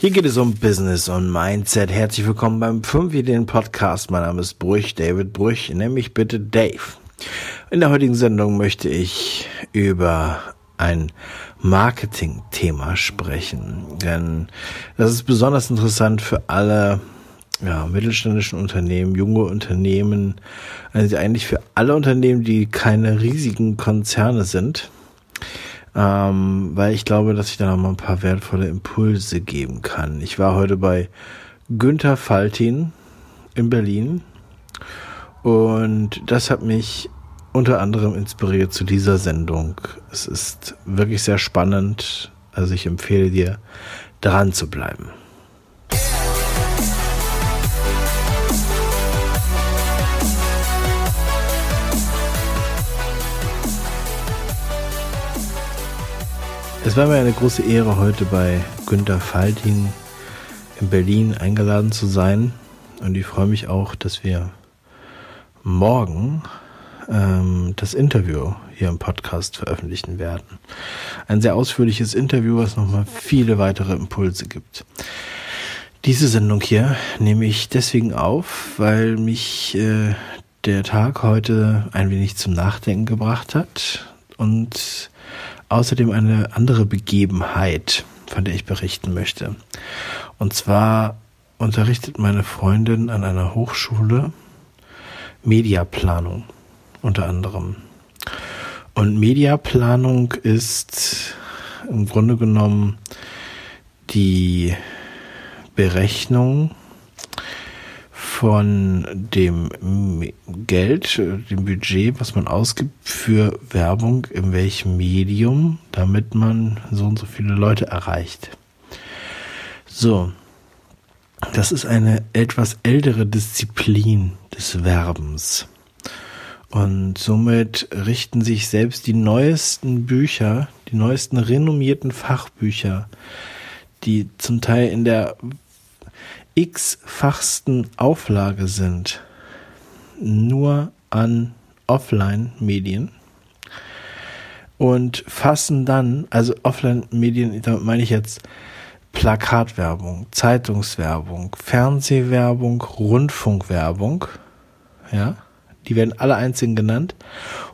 Hier geht es um Business und Mindset. Herzlich willkommen beim 5-Ideen-Podcast. Mein Name ist Bruch, David Bruch, nenn mich bitte Dave. In der heutigen Sendung möchte ich über ein Marketing-Thema sprechen, denn das ist besonders interessant für alle mittelständischen Unternehmen, junge Unternehmen, also eigentlich für alle Unternehmen, die keine riesigen Konzerne sind, weil ich glaube, dass ich da nochmal ein paar wertvolle Impulse geben kann. Ich war heute bei Günther Faltin in Berlin und das hat mich unter anderem inspiriert zu dieser Sendung. Es ist wirklich sehr spannend, also ich empfehle dir, dran zu bleiben. Es war mir eine große Ehre, heute bei Günther Faltin in Berlin eingeladen zu sein. Und ich freue mich auch, dass wir morgen das Interview hier im Podcast veröffentlichen werden. Ein sehr ausführliches Interview, was nochmal viele weitere Impulse gibt. Diese Sendung hier nehme ich deswegen auf, weil mich der Tag heute ein wenig zum Nachdenken gebracht hat und außerdem eine andere Begebenheit, von der ich berichten möchte. Und zwar unterrichtet meine Freundin an einer Hochschule Mediaplanung unter anderem. Und Mediaplanung ist im Grunde genommen die Berechnung von dem Geld, dem Budget, was man ausgibt für Werbung, in welchem Medium, damit man so und so viele Leute erreicht. So, das ist eine etwas ältere Disziplin des Werbens. Und somit richten sich selbst die neuesten Bücher, die neuesten renommierten Fachbücher, die zum Teil in der x-fachsten Auflage sind, nur an Offline-Medien und fassen dann, also Offline-Medien, damit meine ich jetzt Plakatwerbung, Zeitungswerbung, Fernsehwerbung, Rundfunkwerbung, ja, die werden alle einzeln genannt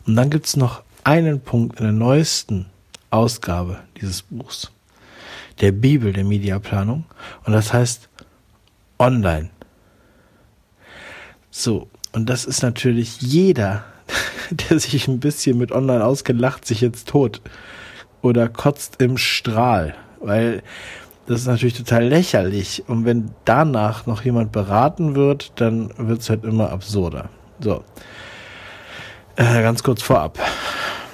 und dann gibt es noch einen Punkt in der neuesten Ausgabe dieses Buchs, der Bibel der Mediaplanung und das heißt Online. So, und das ist natürlich jeder, der sich ein bisschen mit Online auskennt, lacht sich jetzt tot oder kotzt im Strahl, weil das ist natürlich total lächerlich und wenn danach noch jemand beraten wird, dann wird es halt immer absurder. So, ganz kurz vorab.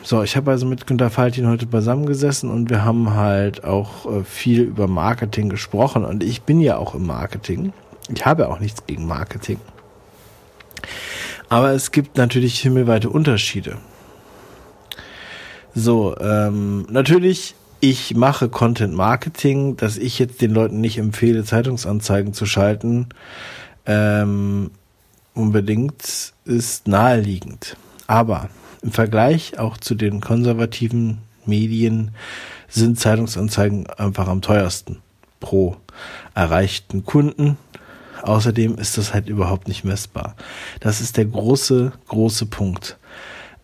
So, ich habe also mit Günther Faltin heute beisammengesessen und wir haben halt auch viel über Marketing gesprochen und ich bin ja auch im Marketing. Ich habe auch nichts gegen Marketing. Aber es gibt natürlich himmelweite Unterschiede. So, natürlich, ich mache Content Marketing, dass ich jetzt den Leuten nicht empfehle, Zeitungsanzeigen zu schalten, unbedingt ist naheliegend. Aber im Vergleich auch zu den konservativen Medien sind Zeitungsanzeigen einfach am teuersten pro erreichten Kunden. Außerdem ist das halt überhaupt nicht messbar. Das ist der große, große Punkt.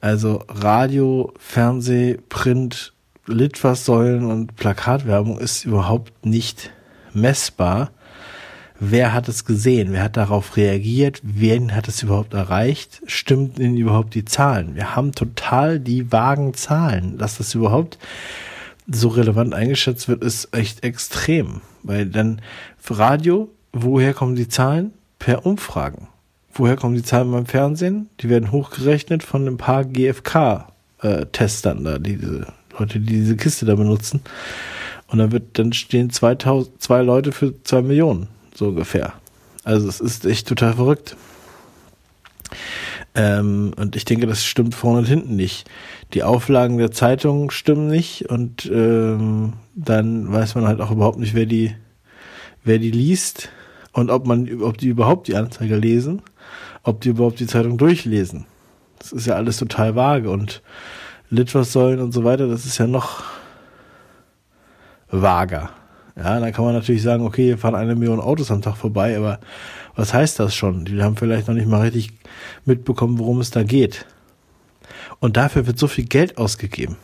Also Radio, Fernseh, Print, Litfaßsäulen und Plakatwerbung ist überhaupt nicht messbar. Wer hat es gesehen? Wer hat darauf reagiert? Wen hat es überhaupt erreicht? Stimmt denn überhaupt die Zahlen? Wir haben total die vagen Zahlen. Dass das überhaupt so relevant eingeschätzt wird, ist echt extrem. Weil dann Radio, woher kommen die Zahlen? Per Umfragen. Woher kommen die Zahlen beim Fernsehen? Die werden hochgerechnet von ein paar GfK-Testern da, diese Leute, die diese Kiste da benutzen. Und dann stehen zwei Leute für 2 Millionen. So ungefähr. Also es ist echt total verrückt. Und ich denke, das stimmt vorne und hinten nicht. Die Auflagen der Zeitungen stimmen nicht und dann weiß man halt auch überhaupt nicht, wer die liest und ob die überhaupt die Anzeige lesen, ob die überhaupt die Zeitung durchlesen. Das ist ja alles total vage und Litfaßsäulen und so weiter, das ist ja noch vager. Ja, dann kann man natürlich sagen, okay, hier fahren 1 Million Autos am Tag vorbei, aber was heißt das schon? Die haben vielleicht noch nicht mal richtig mitbekommen, worum es da geht. Und dafür wird so viel Geld ausgegeben.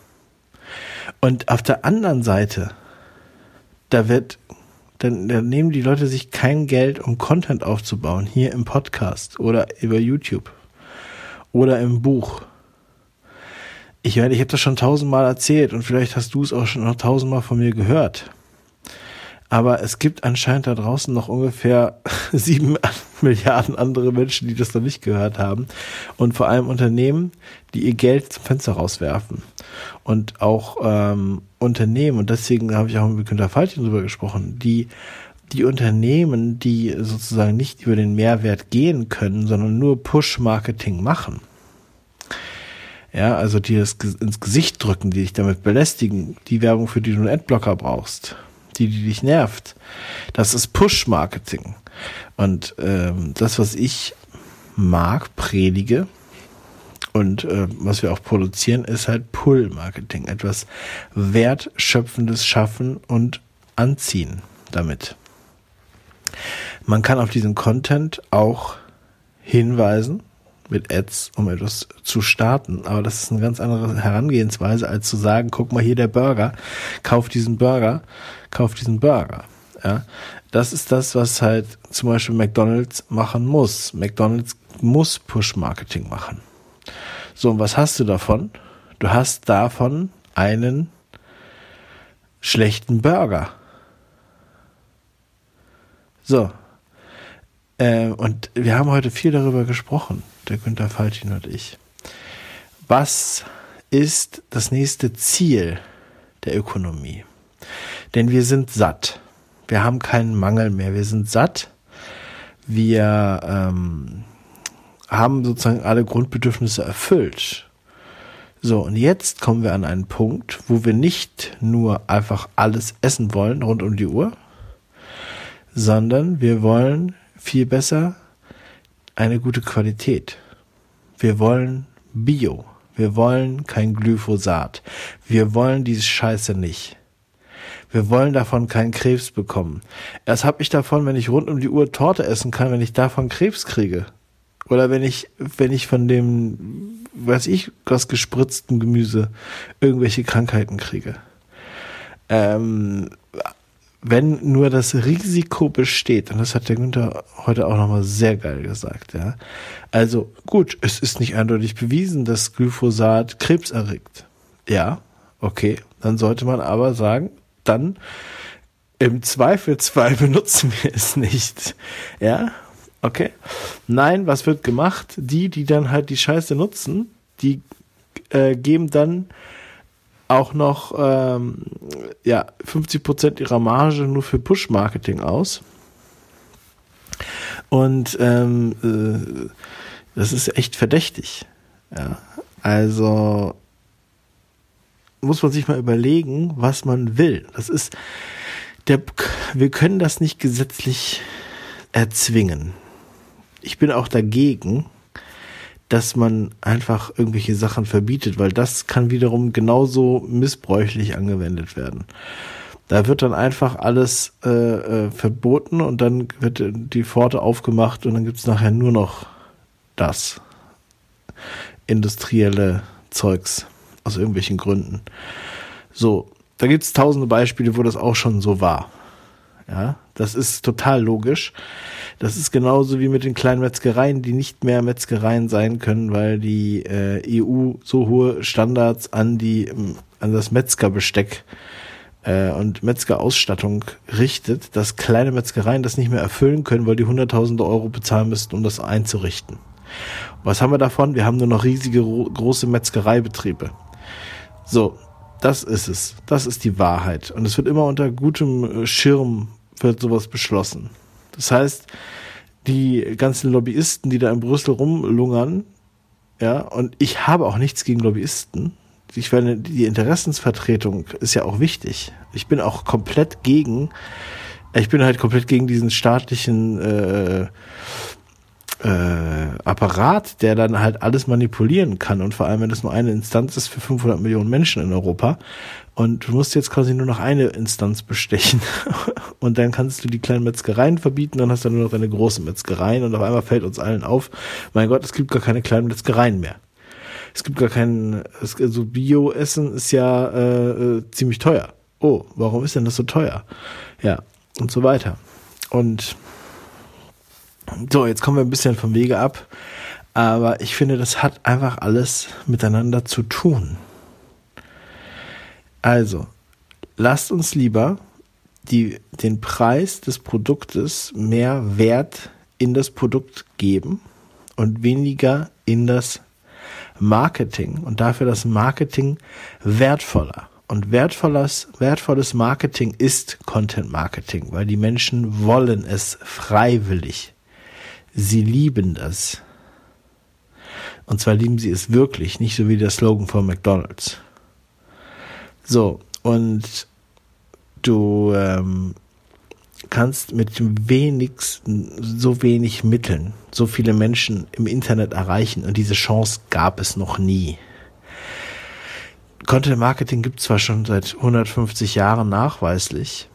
Und auf der anderen Seite, dann nehmen die Leute sich kein Geld, um Content aufzubauen, hier im Podcast oder über YouTube oder im Buch. Ich meine, ich habe das schon 1000-mal erzählt und vielleicht hast du es auch schon noch 1000-mal von mir gehört. Aber es gibt anscheinend da draußen noch ungefähr 7 Milliarden andere Menschen, die das noch nicht gehört haben. Und vor allem Unternehmen, die ihr Geld zum Fenster rauswerfen. Und auch Unternehmen, und deswegen habe ich auch mit Günther Faltin drüber gesprochen, die Unternehmen, die sozusagen nicht über den Mehrwert gehen können, sondern nur Push-Marketing machen. Ja, also die das ins Gesicht drücken, die dich damit belästigen, die Werbung, für die du einen Adblocker brauchst, die dich nervt. Das ist Push-Marketing. Und das, was ich mag, predige und was wir auch produzieren, ist halt Pull-Marketing. Etwas Wertschöpfendes schaffen und anziehen damit. Man kann auf diesen Content auch hinweisen mit Ads, um etwas zu starten. Aber das ist eine ganz andere Herangehensweise, als zu sagen, guck mal hier der Burger, kauf diesen Burger. Ja, das ist das, was halt zum Beispiel McDonald's machen muss. McDonald's muss Push-Marketing machen. So, und was hast du davon? Du hast davon einen schlechten Burger. So. Und wir haben heute viel darüber gesprochen, der Günther Faltin und ich. Was ist das nächste Ziel der Ökonomie? Denn wir sind satt. Wir haben keinen Mangel mehr. Wir sind satt. Wir haben sozusagen alle Grundbedürfnisse erfüllt. So, und jetzt kommen wir an einen Punkt, wo wir nicht nur einfach alles essen wollen rund um die Uhr, sondern wir wollen viel besser eine gute Qualität. Wir wollen Bio. Wir wollen kein Glyphosat. Wir wollen diese Scheiße nicht. Wir wollen davon keinen Krebs bekommen. Erst habe ich davon, wenn ich rund um die Uhr Torte essen kann, wenn ich davon Krebs kriege. Oder wenn ich von dem, weiß ich, was gespritzten Gemüse irgendwelche Krankheiten kriege. Wenn nur das Risiko besteht, und das hat der Günther heute auch nochmal sehr geil gesagt, ja. Also gut, es ist nicht eindeutig bewiesen, dass Glyphosat Krebs erregt. Ja, okay, dann sollte man aber sagen, dann im Zweifelsfall benutzen wir es nicht. Ja, okay. Nein, was wird gemacht? Die dann halt die Scheiße nutzen, die geben dann auch noch 50% ihrer Marge nur für Push-Marketing aus. Und das ist echt verdächtig. Ja. Also muss man sich mal überlegen, was man will. Das ist wir können das nicht gesetzlich erzwingen. Ich bin auch dagegen, dass man einfach irgendwelche Sachen verbietet, weil das kann wiederum genauso missbräuchlich angewendet werden. Da wird dann einfach alles verboten und dann wird die Pforte aufgemacht und dann gibt es nachher nur noch das industrielle Zeugs aus irgendwelchen Gründen. So, da gibt es tausende Beispiele, wo das auch schon so war. Ja, das ist total logisch. Das ist genauso wie mit den kleinen Metzgereien, die nicht mehr Metzgereien sein können, weil die EU so hohe Standards an das Metzgerbesteck und Metzgerausstattung richtet, dass kleine Metzgereien das nicht mehr erfüllen können, weil die Hunderttausende Euro bezahlen müssten, um das einzurichten. Was haben wir davon? Wir haben nur noch riesige, große Metzgereibetriebe. So. Das ist es. Das ist die Wahrheit. Und es wird immer unter gutem Schirm wird sowas beschlossen. Das heißt, die ganzen Lobbyisten, die da in Brüssel rumlungern, ja, und ich habe auch nichts gegen Lobbyisten. Ich meine, die Interessensvertretung ist ja auch wichtig. Ich bin halt komplett gegen diesen staatlichen Apparat, der dann halt alles manipulieren kann, und vor allem, wenn das nur eine Instanz ist für 500 Millionen Menschen in Europa und du musst jetzt quasi nur noch eine Instanz bestechen und dann kannst du die kleinen Metzgereien verbieten, dann hast du nur noch eine große Metzgerei und auf einmal fällt uns allen auf, mein Gott, es gibt gar keine kleinen Metzgereien mehr. Es gibt gar keinen, also Bio-Essen ist ja ziemlich teuer. Oh, warum ist denn das so teuer? Ja, und so weiter. Und so, jetzt kommen wir ein bisschen vom Wege ab, aber ich finde, das hat einfach alles miteinander zu tun. Also, lasst uns lieber den Preis des Produktes mehr Wert in das Produkt geben und weniger in das Marketing und dafür das Marketing wertvoller. Und wertvolles Marketing ist Content-Marketing, weil die Menschen wollen es freiwillig. Sie lieben das. Und zwar lieben sie es wirklich, nicht so wie der Slogan von McDonald's. So, und du kannst mit dem wenigsten, so wenig Mitteln, so viele Menschen im Internet erreichen. Und diese Chance gab es noch nie. Content Marketing gibt es zwar schon seit 150 Jahren nachweislich,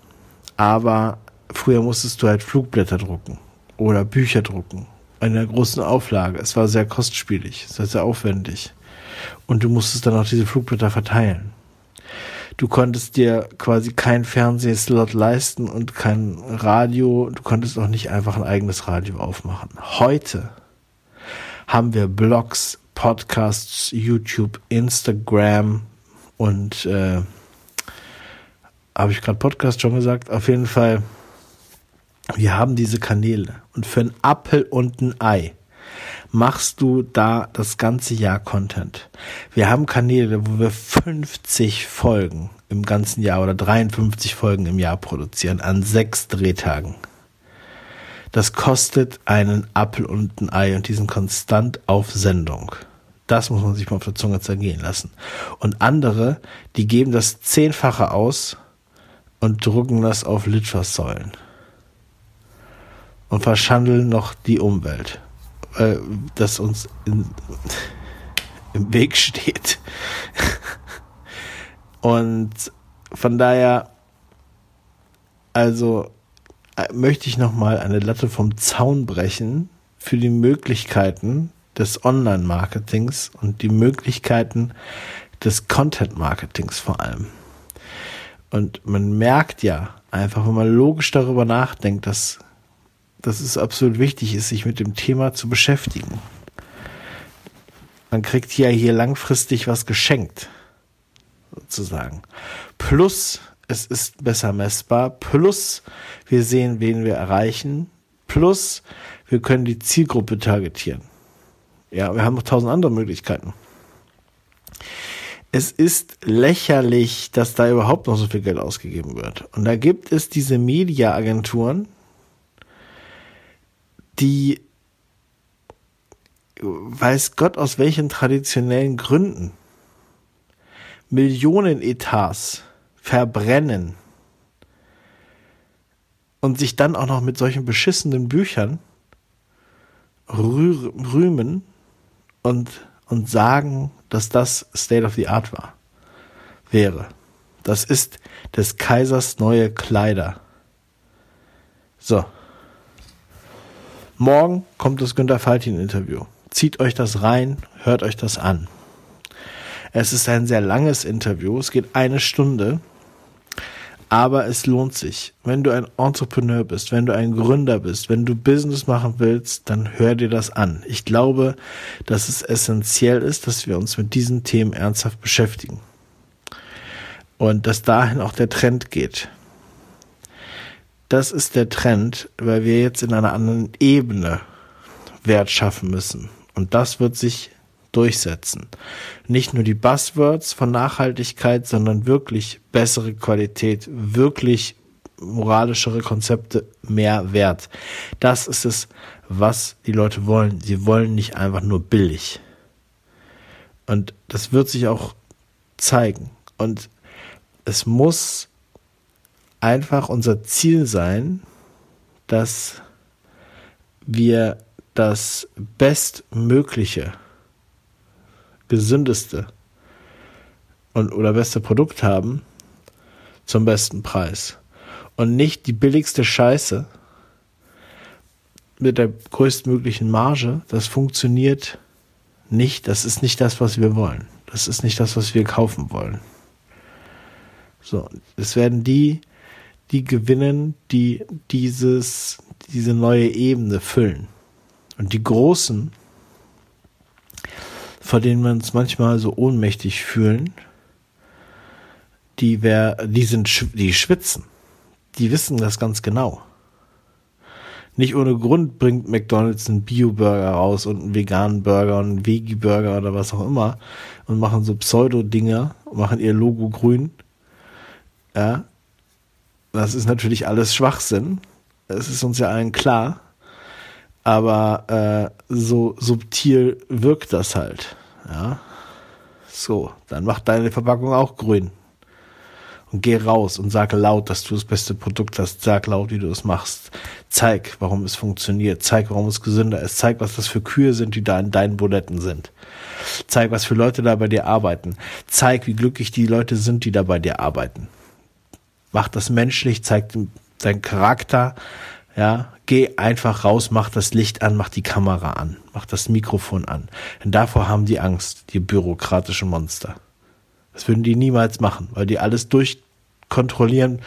aber früher musstest du halt Flugblätter drucken. Oder Bücher drucken. In einer großen Auflage. Es war sehr kostspielig, sehr aufwendig. Und du musstest dann auch diese Flugblätter verteilen. Du konntest dir quasi keinen Fernsehslot leisten und kein Radio. Du konntest auch nicht einfach ein eigenes Radio aufmachen. Heute haben wir Blogs, Podcasts, YouTube, Instagram und habe ich gerade Podcast schon gesagt? Auf jeden Fall. Wir haben diese Kanäle und für einen Appel und ein Ei machst du da das ganze Jahr Content. Wir haben Kanäle, wo wir 50 Folgen im ganzen Jahr oder 53 Folgen im Jahr produzieren an 6 Drehtagen. Das kostet einen Appel und ein Ei und die sind konstant auf Sendung. Das muss man sich mal auf der Zunge zergehen lassen. Und andere, die geben das 10-fache aus und drucken das auf Litfaßsäulen. Und verschandeln noch die Umwelt, das uns im Weg steht. Und von daher, also möchte ich nochmal eine Latte vom Zaun brechen für die Möglichkeiten des Online-Marketings und die Möglichkeiten des Content-Marketings vor allem. Und man merkt ja einfach, wenn man logisch darüber nachdenkt, dass es absolut wichtig ist, sich mit dem Thema zu beschäftigen. Man kriegt ja hier langfristig was geschenkt, sozusagen. Plus, es ist besser messbar. Plus, wir sehen, wen wir erreichen. Plus, wir können die Zielgruppe targetieren. Ja, wir haben noch 1000 andere Möglichkeiten. Es ist lächerlich, dass da überhaupt noch so viel Geld ausgegeben wird. Und da gibt es diese Media-Agenturen, die weiß Gott aus welchen traditionellen Gründen Millionenetats verbrennen und sich dann auch noch mit solchen beschissenen Büchern rühmen und sagen, dass das State of the Art wäre. Das ist des Kaisers neue Kleider. So. Morgen kommt das Günther Faltin-Interview. Zieht euch das rein, hört euch das an. Es ist ein sehr langes Interview, es geht 1 Stunde, aber es lohnt sich. Wenn du ein Entrepreneur bist, wenn du ein Gründer bist, wenn du Business machen willst, dann hör dir das an. Ich glaube, dass es essentiell ist, dass wir uns mit diesen Themen ernsthaft beschäftigen. Und dass dahin auch der Trend geht. Das ist der Trend, weil wir jetzt in einer anderen Ebene Wert schaffen müssen. Und das wird sich durchsetzen. Nicht nur die Buzzwords von Nachhaltigkeit, sondern wirklich bessere Qualität, wirklich moralischere Konzepte, mehr Wert. Das ist es, was die Leute wollen. Sie wollen nicht einfach nur billig. Und das wird sich auch zeigen. Und es muss einfach unser Ziel sein, dass wir das bestmögliche, gesündeste und oder beste Produkt haben zum besten Preis und nicht die billigste Scheiße mit der größtmöglichen Marge. Das funktioniert nicht. Das ist nicht das, was wir wollen. Das ist nicht das, was wir kaufen wollen. So, es werden die gewinnen, die diese neue Ebene füllen. Und die Großen, vor denen wir uns manchmal so ohnmächtig fühlen, die schwitzen. Die wissen das ganz genau. Nicht ohne Grund bringt McDonald's einen Bio-Burger raus und einen veganen Burger und einen Veggie-Burger oder was auch immer und machen so Pseudo-Dinger, machen ihr Logo grün. Ja, das ist natürlich alles Schwachsinn. Es ist uns ja allen klar. Aber so subtil wirkt das halt. Ja. So, dann mach deine Verpackung auch grün. Und geh raus und sag laut, dass du das beste Produkt hast. Sag laut, wie du es machst. Zeig, warum es funktioniert. Zeig, warum es gesünder ist. Zeig, was das für Kühe sind, die da in deinen Buletten sind. Zeig, was für Leute da bei dir arbeiten. Zeig, wie glücklich die Leute sind, die da bei dir arbeiten. Mach das menschlich. Zeig deinen Charakter. Ja, geh einfach raus, mach das Licht an, mach die Kamera an, mach das Mikrofon an. Denn davor haben die Angst, die bürokratischen Monster. Das würden die niemals machen, weil die alles durchkontrollieren,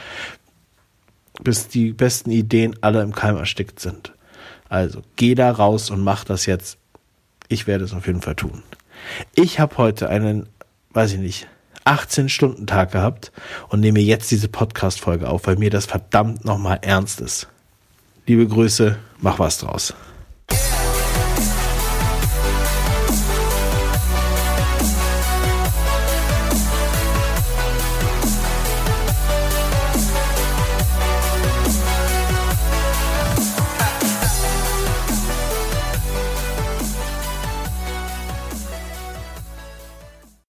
bis die besten Ideen alle im Keim erstickt sind. Also geh da raus und mach das jetzt. Ich werde es auf jeden Fall tun. Ich habe heute einen, 18-Stunden-Tag gehabt und nehme jetzt diese Podcast-Folge auf, weil mir das verdammt nochmal ernst ist. Liebe Grüße, mach was draus.